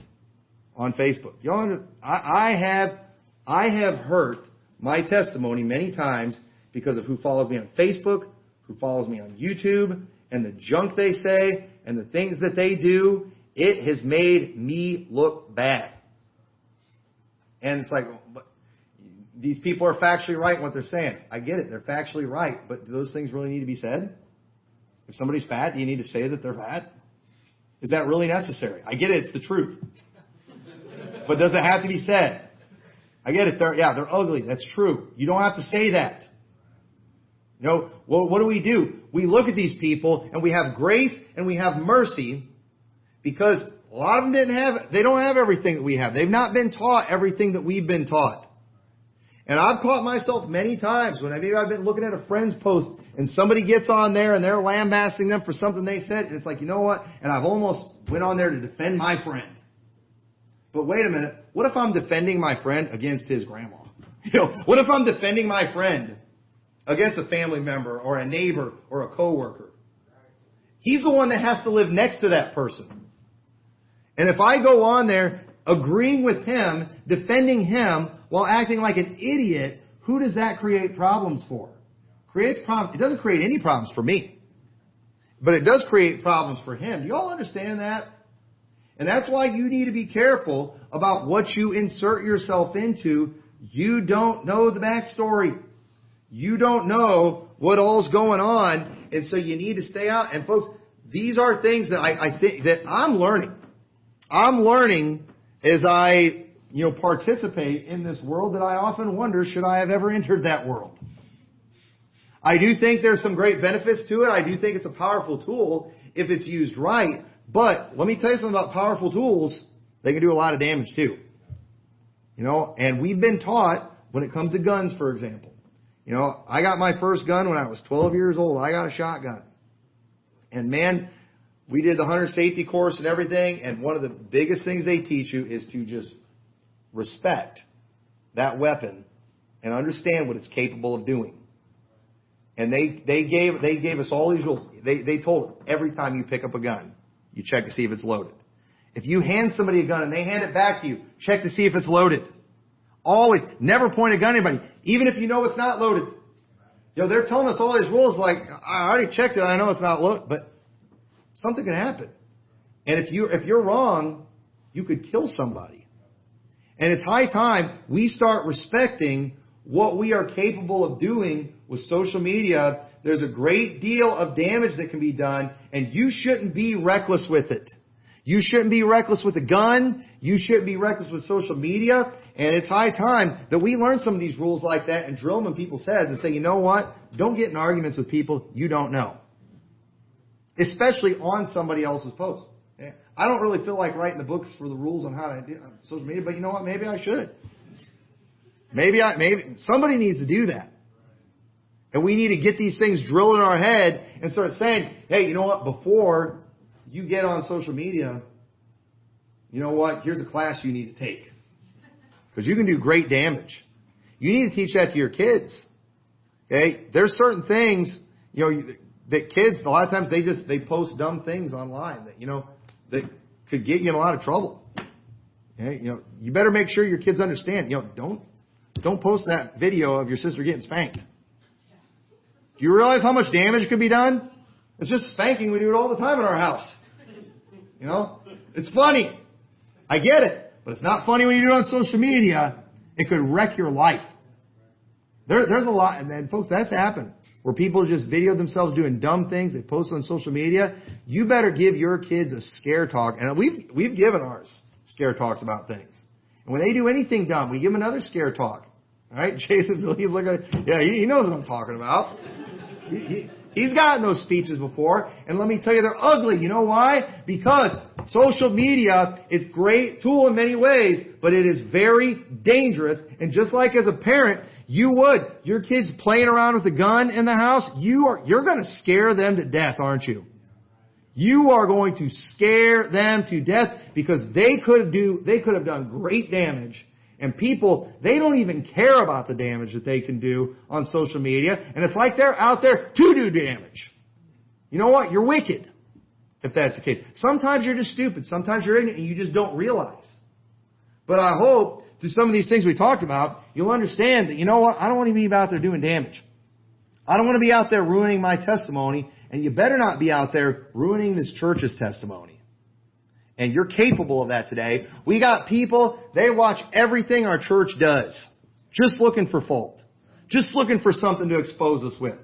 on Facebook. Y'all, I have hurt my testimony many times because of who follows me on Facebook, who follows me on YouTube, and the junk they say, and the things that they do. It has made me look bad. And it's like, but these people are factually right in what they're saying. I get it, they're factually right, but do those things really need to be said? If somebody's fat, do you need to say that they're fat? Is that really necessary? I get it, it's the truth. But does it have to be said? I get it. They're ugly. That's true. You don't have to say that. You know, well, what do? We look at these people and we have grace and we have mercy because a lot of them don't have everything that we have. They've not been taught everything that we've been taught. And I've caught myself many times when maybe I've been looking at a friend's post and somebody gets on there and they're lambasting them for something they said. And it's like, you know what? And I've almost went on there to defend my friend. But wait a minute. What if I'm defending my friend against his grandma? You know, what if I'm defending my friend against a family member or a neighbor or a coworker? He's the one that has to live next to that person. And if I go on there agreeing with him, defending him while acting like an idiot, who does that create problems for? It doesn't create any problems for me. But it does create problems for him. Do you all understand that? And that's why you need to be careful about what you insert yourself into. You don't know the backstory. You don't know what all's going on. And so you need to stay out. And folks, these are things that I think that I'm learning. I'm learning as I, participate in this world that I often wonder, should I have ever entered that world? I do think there's some great benefits to it. I do think it's a powerful tool if it's used right. But let me tell you something about powerful tools. They can do a lot of damage too. And we've been taught when it comes to guns, for example. I got my first gun when I was 12 years old. I got a shotgun. And man, we did the hunter safety course and everything. And one of the biggest things they teach you is to just respect that weapon and understand what it's capable of doing. And they gave us all these rules. They told us every time you pick up a gun, you check to see if it's loaded. If you hand somebody a gun and they hand it back to you, check to see if it's loaded. Always. Never point a gun at anybody, even if you know it's not loaded. They're telling us all these rules like, I already checked it, I know it's not loaded, but something can happen. And if you're wrong, you could kill somebody. And it's high time we start respecting what we are capable of doing with social media. There's a great deal of damage that can be done, and you shouldn't be reckless with it. You shouldn't be reckless with a gun. You shouldn't be reckless with social media. And it's high time that we learn some of these rules like that and drill them in people's heads and say, you know what? Don't get in arguments with people you don't know, especially on somebody else's post. I don't really feel like writing the books for the rules on how to do social media, but you know what? Maybe I should. Maybe somebody needs to do that. And we need to get these things drilled in our head and start saying, hey, you know what? Before you get on social media, you know what? Here's the class you need to take. Because you can do great damage. You need to teach that to your kids. Okay? There's certain things, that kids, a lot of times they post dumb things online that, that could get you in a lot of trouble. Okay? You better make sure your kids understand, don't post that video of your sister getting spanked. Do you realize how much damage could be done? It's just spanking. We do it all the time in our house. You know? It's funny. I get it. But it's not funny when you do it on social media. It could wreck your life. There's a lot. And folks, that's happened. Where people just video themselves doing dumb things. They post on social media. You better give your kids a scare talk. And we've given ours scare talks about things. And when they do anything dumb, we give them another scare talk. All right? Jason's looking at it. Yeah, he knows what I'm talking about. He's gotten those speeches before, and let me tell you, they're ugly. You know why? Because social media is a great tool in many ways, but it is very dangerous. And just like as a parent, your kids playing around with a gun in the house, you're going to scare them to death, aren't you? You are going to scare them to death because they could have done great damage. And people, they don't even care about the damage that they can do on social media. And it's like they're out there to do damage. You know what? You're wicked, if that's the case. Sometimes you're just stupid. Sometimes you're ignorant and you just don't realize. But I hope through some of these things we talked about, you'll understand that, you know what? I don't want to be out there doing damage. I don't want to be out there ruining my testimony. And you better not be out there ruining this church's testimony. And you're capable of that today. We got people, they watch everything our church does. Just looking for fault. Just looking for something to expose us with.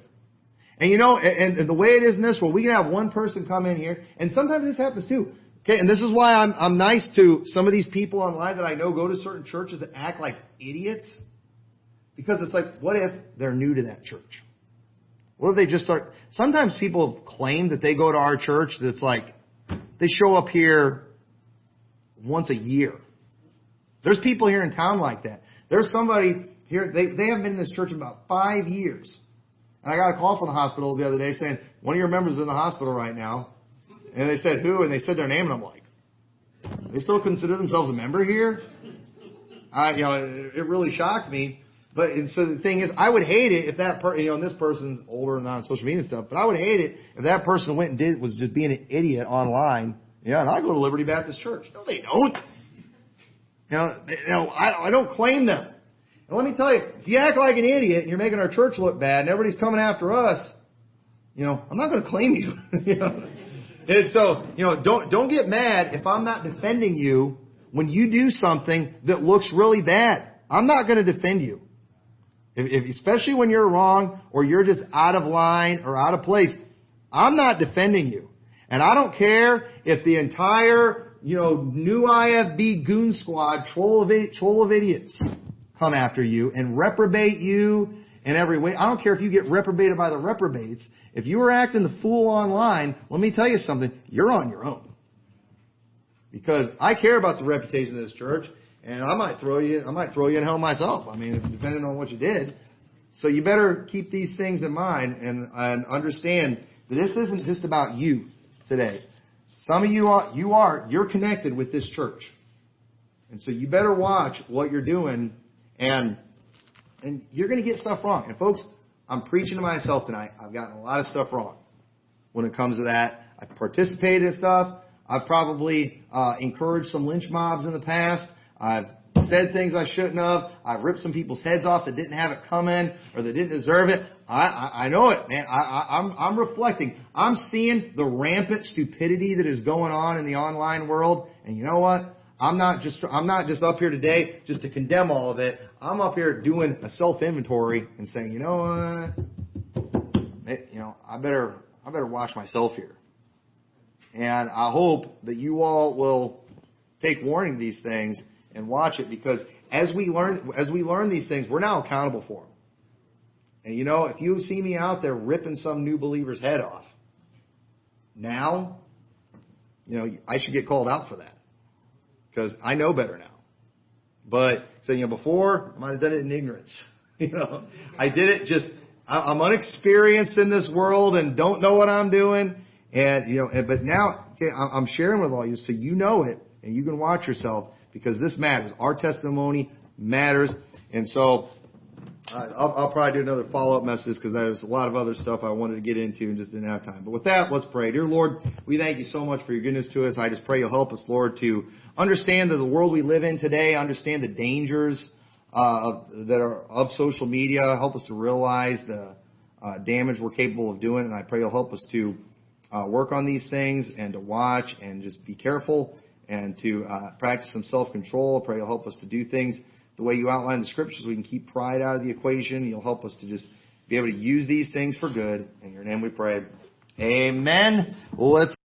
And you know, and the way it is in this world, we can have one person come in here, and sometimes this happens too. Okay, and this is why I'm nice to some of these people online that I know go to certain churches that act like idiots. Because it's like, what if they're new to that church? What if they just start... Sometimes people have claimed that they go to our church that's like, they show up here once a year. There's people here in town like that. There's somebody here, they haven't been in this church in about 5 years. And I got a call from the hospital the other day saying, one of your members is in the hospital right now. And they said, who? And they said their name, and I'm like, they still consider themselves a member here? It really shocked me. But and so the thing is, I would hate it if that person, and this person's older and not on social media and stuff, but I would hate it if that person was just being an idiot online. Yeah, and I go to Liberty Baptist Church. No, they don't. I don't claim them. And let me tell you, if you act like an idiot and you're making our church look bad and everybody's coming after us, I'm not going to claim you. And so, don't get mad if I'm not defending you when you do something that looks really bad. I'm not going to defend you. Especially when you're wrong or you're just out of line or out of place, I'm not defending you. And I don't care if the entire, new IFB goon squad troll of idiots come after you and reprobate you in every way. I don't care if you get reprobated by the reprobates. If you were acting the fool online, let me tell you something, you're on your own. Because I care about the reputation of this church. And I might throw you in hell myself. I mean, depending on what you did. So you better keep these things in mind and understand that this isn't just about you today. Some of you're connected with this church. And so you better watch what you're doing and you're going to get stuff wrong. And folks, I'm preaching to myself tonight. I've gotten a lot of stuff wrong when it comes to that. I've participated in stuff. I've probably encouraged some lynch mobs in the past. I've said things I shouldn't have. I've ripped some people's heads off that didn't have it coming or that didn't deserve it. I know it, man. I'm reflecting. I'm seeing the rampant stupidity that is going on in the online world. And you know what? I'm not just up here today just to condemn all of it. I'm up here doing a self-inventory and saying, you know what? I better watch myself here. And I hope that you all will take warning of these things. And watch it, because as we learn these things, we're now accountable for them. And if you see me out there ripping some new believer's head off, now, I should get called out for that. Because I know better now. But, before, I might have done it in ignorance. I did it just, I'm unexperienced in this world and don't know what I'm doing. And, but now, okay, I'm sharing with all you so you know it and you can watch yourself. Because this matters. Our testimony matters. And so I'll probably do another follow-up message because there's a lot of other stuff I wanted to get into and just didn't have time. But with that, let's pray. Dear Lord, we thank you so much for your goodness to us. I just pray you'll help us, Lord, to understand that the world we live in today, understand the dangers that are of social media. Help us to realize the damage we're capable of doing. And I pray you'll help us to work on these things and to watch and just be careful and to practice some self-control. Pray you'll help us to do things the way you outline the scriptures. We can keep pride out of the equation. You'll help us to just be able to use these things for good. In your name we pray. Amen. Let's